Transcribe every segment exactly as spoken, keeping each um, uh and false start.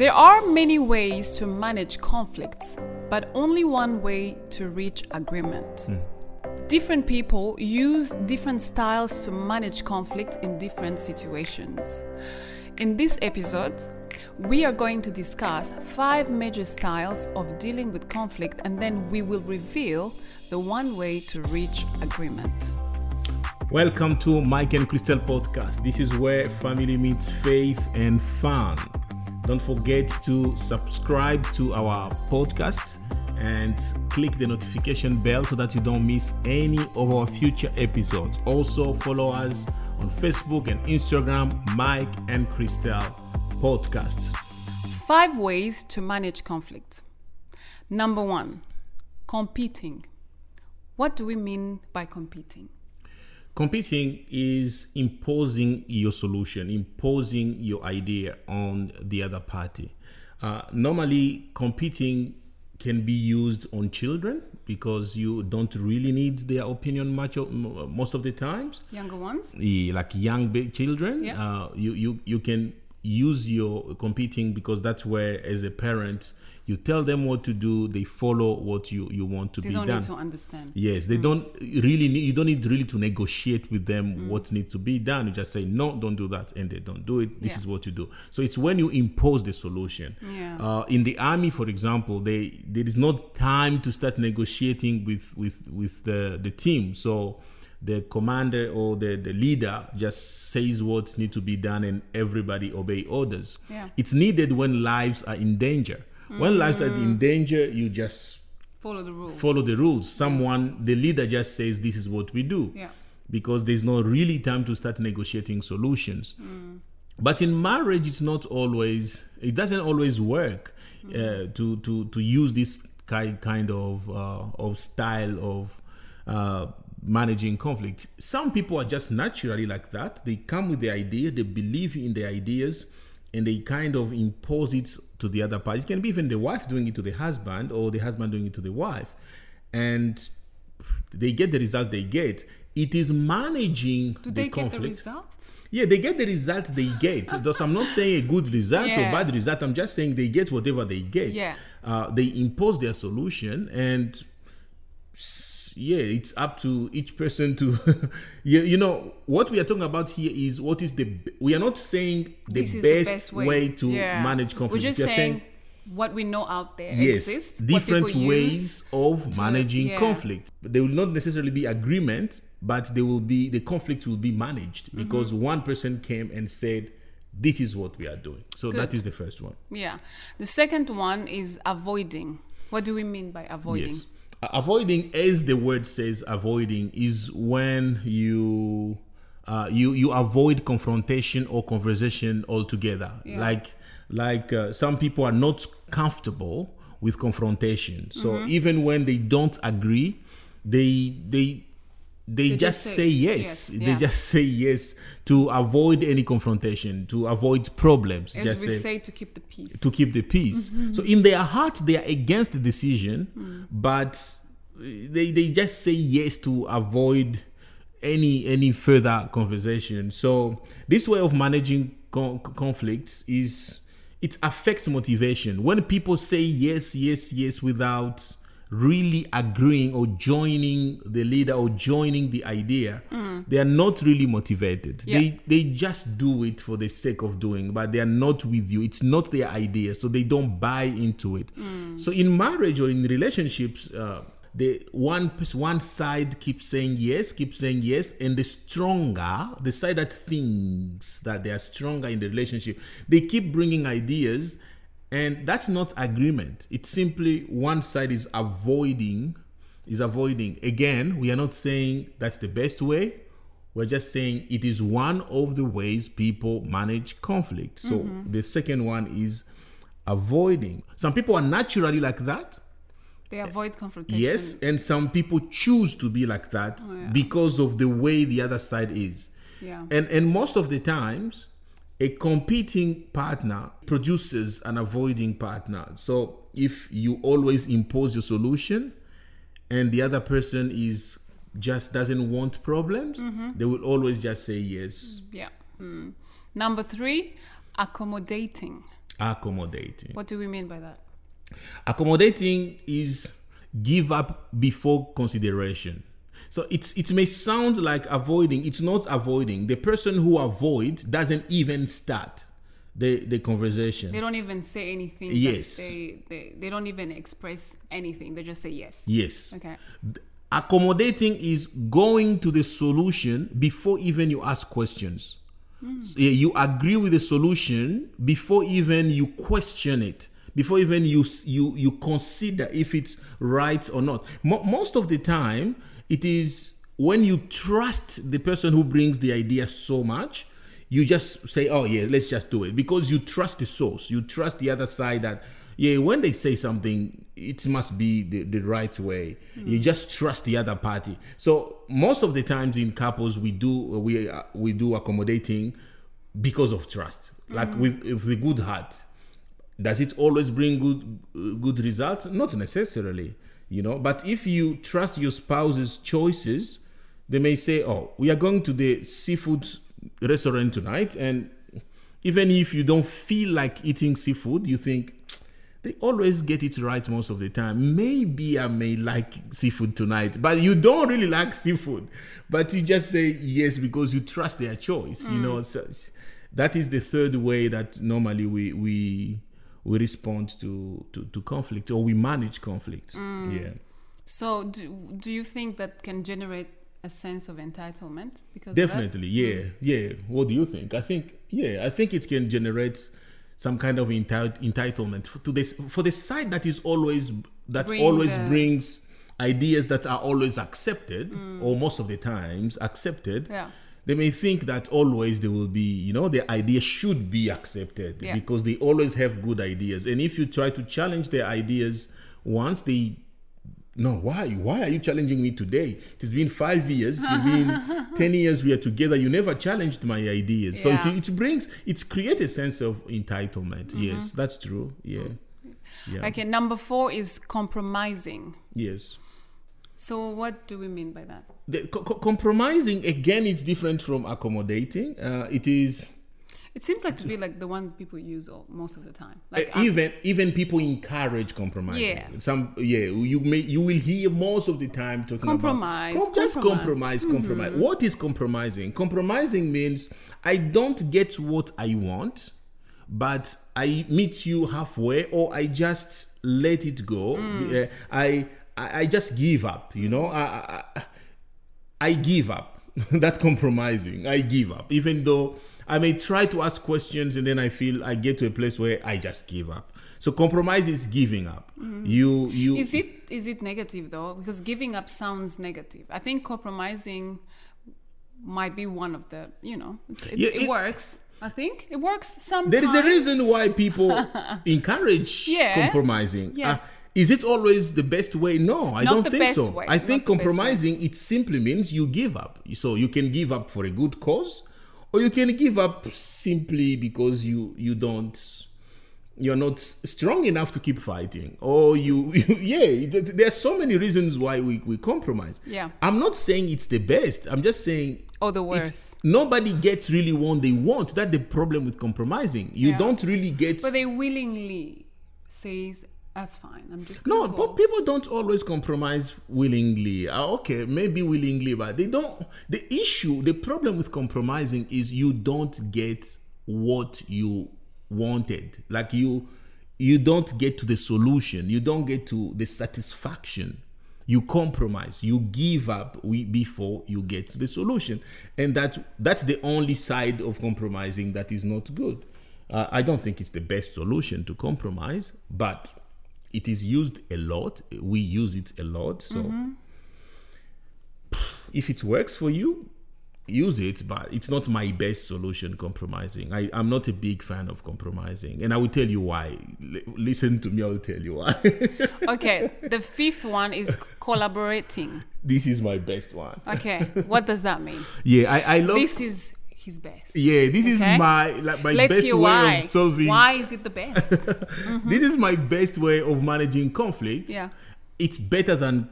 There are many ways to manage conflicts, but only one way to reach agreement. Mm. Different people use different styles to manage conflict in different situations. In this episode, we are going to discuss five major styles of dealing with conflict, and then we will reveal the one way to reach agreement. Welcome to Mike and Crystal podcast. This is where family meets faith and fun. Don't forget to subscribe to our podcast and click the notification bell so that you don't miss any of our future episodes. Also, follow us on Facebook and Instagram, Mike and Crystal podcast. Five ways to manage conflict. Number one, competing. What do we mean by competing? Competing is imposing your solution, imposing your idea on the other party. Uh, normally, competing can be used on children because you don't really need their opinion much of, most of the times. Younger ones, like young big children, yeah. uh, you you you can use your competing because that's where, as a parent, you tell them what to do, they follow what you, you want to be done. They don't need to understand. Yes, they mm. don't really need, you don't need really to negotiate with them mm. what needs to be done. You just say, no, don't do that. And they don't do it. This yeah. is what you do. So it's when you impose the solution. Yeah. Uh, in the army, for example, they there is no time to start negotiating with, with, with the, the team. So the commander or the, the leader just says what needs to be done and everybody obey orders. Yeah. It's needed when lives are in danger. When lives are in danger, you just follow the rules. Follow the rules. Someone, the leader just says, this is what we do. Yeah. Because there's no really time to start negotiating solutions. Mm. But in marriage, it's not always, it doesn't always work mm. uh, to, to, to use this kind, kind of, uh, of style of uh, managing conflict. Some people are just naturally like that. They come with the idea, they believe in the ideas, and they kind of impose it to the other party. It can be even the wife doing it to the husband or the husband doing it to the wife. And they get the result they get. It is managing Do the conflict. Do they get the result? Yeah, they get the result they get. I'm not saying a good result yeah. or bad result. I'm just saying they get whatever they get. Yeah. Uh, they impose their solution and yeah, it's up to each person to, you, you know, what we are talking about here is what is the, we are not saying the, best, the best way, way to yeah. manage conflict. We're just we are saying, saying what we know out there yes, exists. Different ways of to, managing yeah. conflict. There will not necessarily be agreement, but there will be, the conflict will be managed because mm-hmm. one person came and said, this is what we are doing. So Good. That is the first one. Yeah. The second one is avoiding. What do we mean by avoiding? Yes. Avoiding, as the word says, avoiding is when you uh, you you avoid confrontation or conversation altogether. Yeah. Like like uh, some people are not comfortable with confrontation, so mm-hmm. even when they don't agree, they they they, they just, just say, say yes. yes yeah. They just say yes to avoid any confrontation, to avoid problems. As just we say, say, to keep the peace. To keep the peace. Mm-hmm. So in their heart, they are against the decision, mm. but they they just say yes to avoid any any further conversation. So this way of managing con- conflicts is it affects motivation. When people say yes, yes, yes without really agreeing or joining the leader or joining the idea, mm. they are not really motivated. Yeah. They they just do it for the sake of doing, but they are not with you. It's not their idea, so they don't buy into it. Mm. So in marriage or in relationships, uh, the one one side keeps saying yes, keeps saying yes, and the stronger, the side that thinks that they are stronger in the relationship, they keep bringing ideas. And that's not agreement. It's simply one side is avoiding, is avoiding. Again, we are not saying that's the best way. We're just saying it is one of the ways people manage conflict. So mm-hmm. the second one is avoiding. Some people are naturally like that. They avoid confrontation. Yes, and some people choose to be like that oh, yeah. because of the way the other side is. Yeah. And and most of the times, a competing partner produces an avoiding partner. So if you always impose your solution and the other person is just doesn't want problems, mm-hmm. they will always just say yes. Yeah. Mm. Number three, accommodating. Accommodating. What do we mean by that? Accommodating is give up before consideration. So it's it may sound like avoiding. It's not avoiding. The person who avoids doesn't even start the, the conversation. They don't even say anything. Yes. They, they, they don't even express anything. They just say yes. Yes. Okay. Accommodating is going to the solution before even you ask questions. Mm. So you agree with the solution before even you question it. Before even you you you consider if it's right or not. Mo- most of the time, it is when you trust the person who brings the idea so much, you just say, oh yeah, let's just do it. Because you trust the source. You trust the other side that, yeah, when they say something, it must be the, the right way. Mm. You just trust the other party. So most of the times in couples, we do we uh, we do accommodating because of trust. Mm. Like with, with the good heart. Does it always bring good good results? Not necessarily, you know. But if you trust your spouse's choices, they may say, oh, we are going to the seafood restaurant tonight. And even if you don't feel like eating seafood, you think, they always get it right most of the time. Maybe I may like seafood tonight. But you don't really like seafood. But you just say yes because you trust their choice, mm. you know. So that is the third way that normally we... we we respond to, to, to conflict, or we manage conflict. Mm. Yeah. So do, do you think that can generate a sense of entitlement? Because definitely, yeah, yeah. What do you think? I think, yeah, I think it can generate some kind of enti- entitlement for, to this, for the side that is always, that Bring always the... brings ideas that are always accepted, mm. or most of the times accepted. Yeah. They may think that always there will be, you know, the idea should be accepted, yeah. because they always have good ideas. And if you try to challenge their ideas once, they, no, why? Why are you challenging me today? It has been five years, it's been ten years we are together. You never challenged my ideas. Yeah. So it, it brings, it creates a sense of entitlement. Mm-hmm. Yes, that's true. Yeah. yeah. Okay, number four is compromising. Yes. So what do we mean by that? The, co- compromising, again, it's different from accommodating. Uh, it is... It seems like to be like the one people use all, most of the time. Like uh, even even people encourage compromising. Yeah. Some yeah. You may you will hear most of the time talking compromise, about compromise. Just compromise, compromise. Mm-hmm. What is compromising? Compromising means I don't get what I want, but I meet you halfway, or I just let it go. Mm. Uh, I. I just give up, you know, I, I, I give up. That's compromising. I give up, even though I may try to ask questions and then I feel I get to a place where I just give up. So compromise is giving up. Mm-hmm. You, you. Is it is it negative though? Because giving up sounds negative. I think compromising might be one of the, you know, it, it, yeah, it, it works. I think it works sometimes. There is a reason why people encourage yeah. compromising. Yeah. Uh, Is it always the best way? No, I Not don't the think best so. Way. I Not think compromising, it simply means you give up. So you can give up for a good cause, or you can give up simply because you, you don't, you're not strong enough to keep fighting. Or you, you yeah, there are so many reasons why we, we compromise. Yeah. I'm not saying it's the best. I'm just saying... Or the worst. Nobody gets really what they want. That's the problem with compromising. You yeah. don't really get... But they willingly says... That's fine. I'm just gonna no, go. But people don't always compromise willingly. Okay, maybe willingly, but they don't. The issue, the problem with compromising is you don't get what you wanted. Like you, you don't get to the solution. You don't get to the satisfaction. You compromise. You give up before you get to the solution, and that that's the only side of compromising that is not good. Uh, I don't think it's the best solution to compromise, but. It is used a lot. We use it a lot. So mm-hmm. if it works for you, use it. But it's not my best solution, compromising. I, I'm not a big fan of compromising. And I will tell you why. L- listen to me. I will tell you why. Okay. The fifth one is collaborating. This is my best one. Okay. What does that mean? Yeah, I, I love... This is... His best. Yeah, this okay. is my like my Let's best way why. of solving. Why is it the best? Mm-hmm. This is my best way of managing conflict. Yeah, it's better than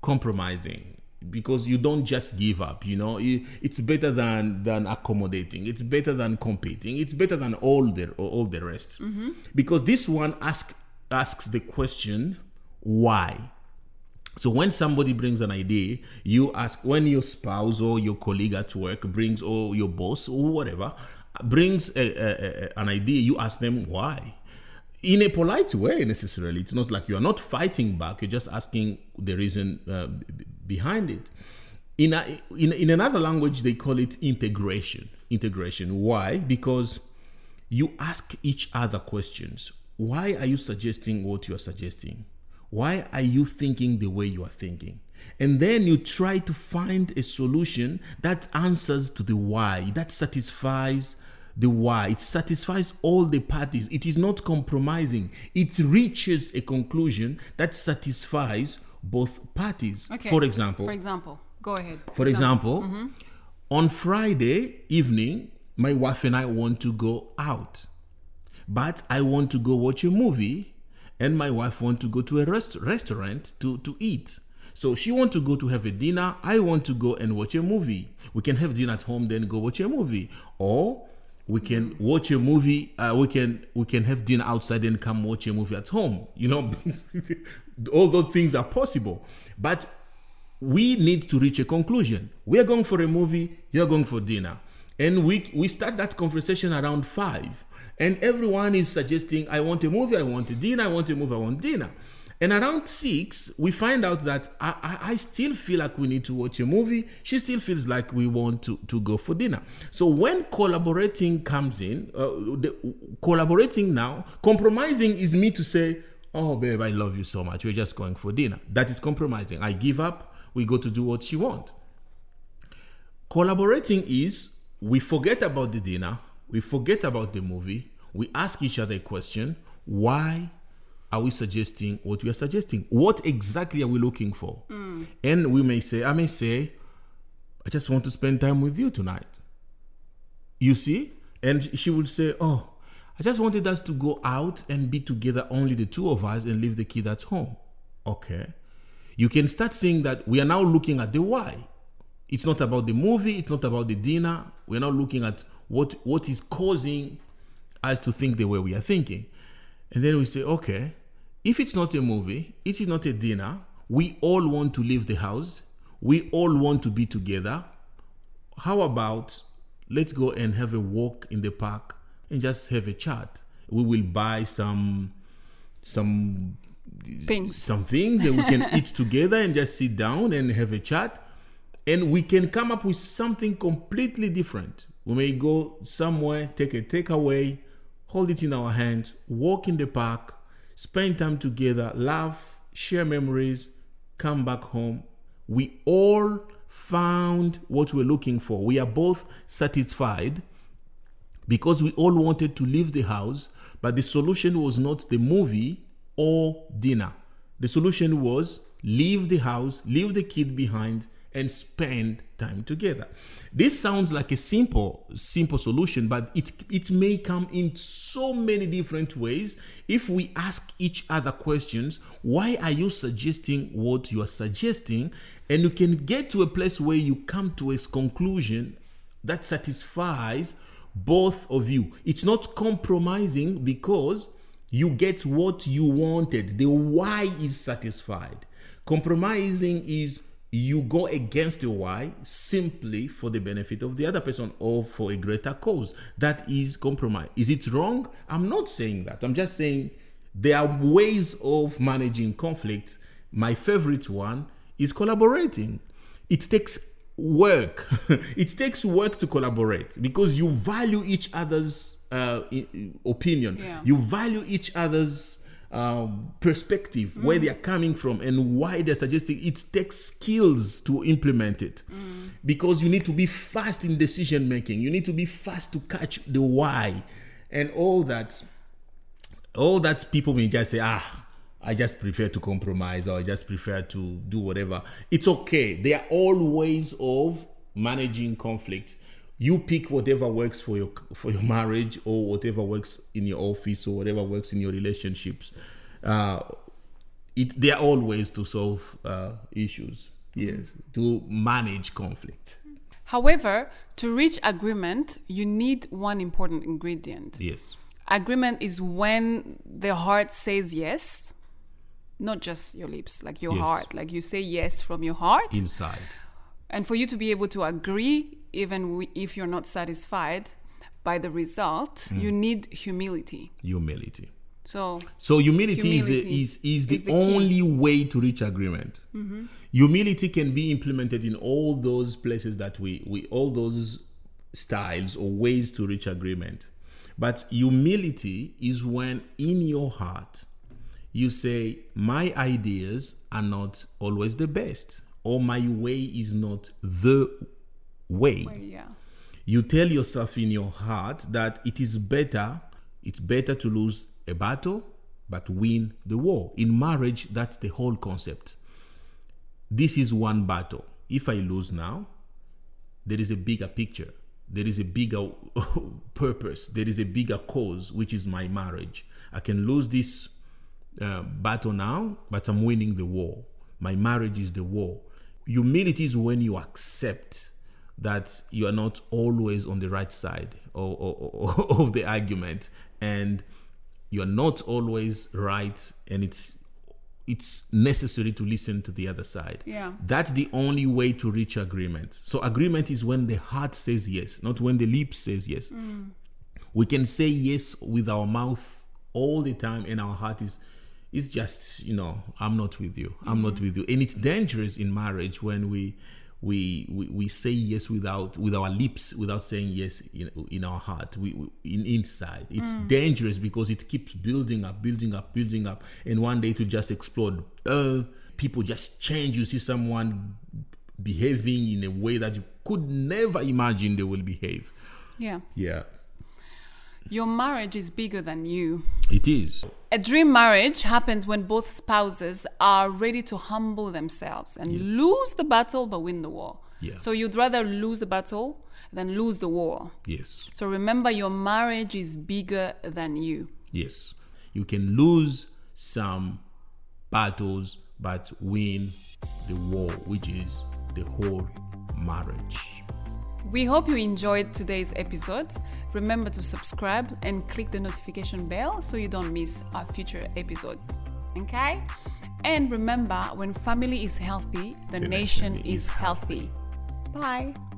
compromising because you don't just give up, you know. It's better than than accommodating. It's better than competing. It's better than all the all the rest. Mm-hmm. Because this one asks asks the question, why? So when somebody brings an idea, you ask, when your spouse or your colleague at work brings, or your boss or whatever, brings a, a, a, an idea, you ask them why. In a polite way, necessarily. It's not like you are not fighting back. You're just asking the reason uh, b- behind it. In, a, in in another language, they call it integration. Integration. Why? Because you ask each other questions. Why are you suggesting what you are suggesting? Why are you thinking the way you are thinking? And then you try to find a solution that answers to the why, that satisfies the why. It satisfies all the parties. It is not compromising. It reaches a conclusion that satisfies both parties. Okay. For example. For example. Go ahead. For example, mm-hmm. on Friday evening, my wife and I want to go out. But I want to go watch a movie, and my wife wants to go to a rest- restaurant to, to eat. So she wants to go to have a dinner. I want to go and watch a movie. We can have dinner at home, then go watch a movie. Or we can watch a movie. Uh, we can we can have dinner outside and come watch a movie at home. You know, all those things are possible. But we need to reach a conclusion. We are going for a movie. You are going for dinner. And we we start that conversation around five. And everyone is suggesting, I want a movie, I want a dinner, I want a movie, I want dinner. And around six, we find out that I, I, I still feel like we need to watch a movie. She still feels like we want to, to go for dinner. So when collaborating comes in, uh, the, collaborating now, compromising is me to say, oh, babe, I love you so much. We're just going for dinner. That is compromising. I give up. We go to do what she wants. Collaborating is we forget about the dinner. We forget about the movie. We ask each other a question. Why are we suggesting what we are suggesting? What exactly are we looking for? Mm. And we may say, I may say, I just want to spend time with you tonight. You see? And she will say, oh, I just wanted us to go out and be together, only the two of us, and leave the kid at home. Okay. You can start seeing that we are now looking at the why. It's not about the movie. It's not about the dinner. We're not looking at what what is causing us to think the way we are thinking. And then we say, okay, if it's not a movie, it is not a dinner, we all want to leave the house, we all want to be together, how about let's go and have a walk in the park and just have a chat. We will buy some some things, some things and we can eat together and just sit down and have a chat. And we can come up with something completely different. We may go somewhere, take a takeaway, hold it in our hand, walk in the park, spend time together, laugh, share memories, come back home. We all found what we're looking for. We are both satisfied because we all wanted to leave the house, but the solution was not the movie or dinner. The solution was leave the house, leave the kid behind, and spend time together. This sounds like a simple, simple solution, but it it may come in so many different ways if we ask each other questions. Why are you suggesting what you are suggesting? And you can get to a place where you come to a conclusion that satisfies both of you. It's not compromising because you get what you wanted. The why is satisfied. Compromising is you go against the why simply for the benefit of the other person or for a greater cause. That is compromise. Is it wrong? I'm not saying that. I'm just saying there are ways of managing conflict. My favorite one is collaborating. It takes work. It takes work to collaborate because you value each other's uh, opinion. Yeah. You value each other's Uh, perspective, mm. where they are coming from and why they're suggesting. It takes skills to implement it mm. because you need to be fast in decision making. You need to be fast to catch the why and all that. All that people may just say, ah, I just prefer to compromise or I just prefer to do whatever. It's okay. There are all ways of managing conflict. You pick whatever works for your for your marriage or whatever works in your office or whatever works in your relationships. Uh, it, there are all ways to solve uh, issues. Yes, to manage conflict. However, to reach agreement, you need one important ingredient. Yes. Agreement is when the heart says yes, not just your lips, like your yes. heart. Like you say yes from your heart. Inside. And for you to be able to agree, even if you're not satisfied by the result, mm. you need humility. Humility. So, so humility, humility is, a, is, is the, is the only key. Way to reach agreement. Mm-hmm. Humility can be implemented in all those places that we, we, all those styles or ways to reach agreement. But humility is when in your heart you say, my ideas are not always the best, or my way is not the way. Well, yeah. You tell yourself in your heart that it is better, it's better to lose a battle, but win the war. In marriage, that's the whole concept. This is one battle. If I lose now, there is a bigger picture. There is a bigger purpose. There is a bigger cause, which is my marriage. I can lose this uh, battle now, but I'm winning the war. My marriage is the war. Humility is when you accept that you are not always on the right side or, or, or, of the argument, and you are not always right, and it's it's necessary to listen to the other side. Yeah. That's the only way to reach agreement. So agreement is when the heart says yes, not when the lips says yes. Mm. We can say yes with our mouth all the time, and our heart is it's just, you know, I'm not with you. I'm mm-hmm. not with you. And it's dangerous in marriage when we we we, we say yes without with our lips, without saying yes in, in our heart, we, we in inside. It's mm. dangerous because it keeps building up, building up, building up, and one day to just explode. Uh, people just change. You see someone behaving in a way that you could never imagine they will behave. Yeah. Yeah. Your marriage is bigger than you. It is. A dream marriage happens when both spouses are ready to humble themselves and yes. lose the battle but win the war. Yeah. So you'd rather lose the battle than lose the war. Yes. So remember, your marriage is bigger than you. Yes. You can lose some battles but win the war, which is the whole marriage. We hope you enjoyed today's episode. Remember to subscribe and click the notification bell so you don't miss our future episodes. Okay? And remember, when family is healthy, the, the nation, nation is healthy. healthy. Bye.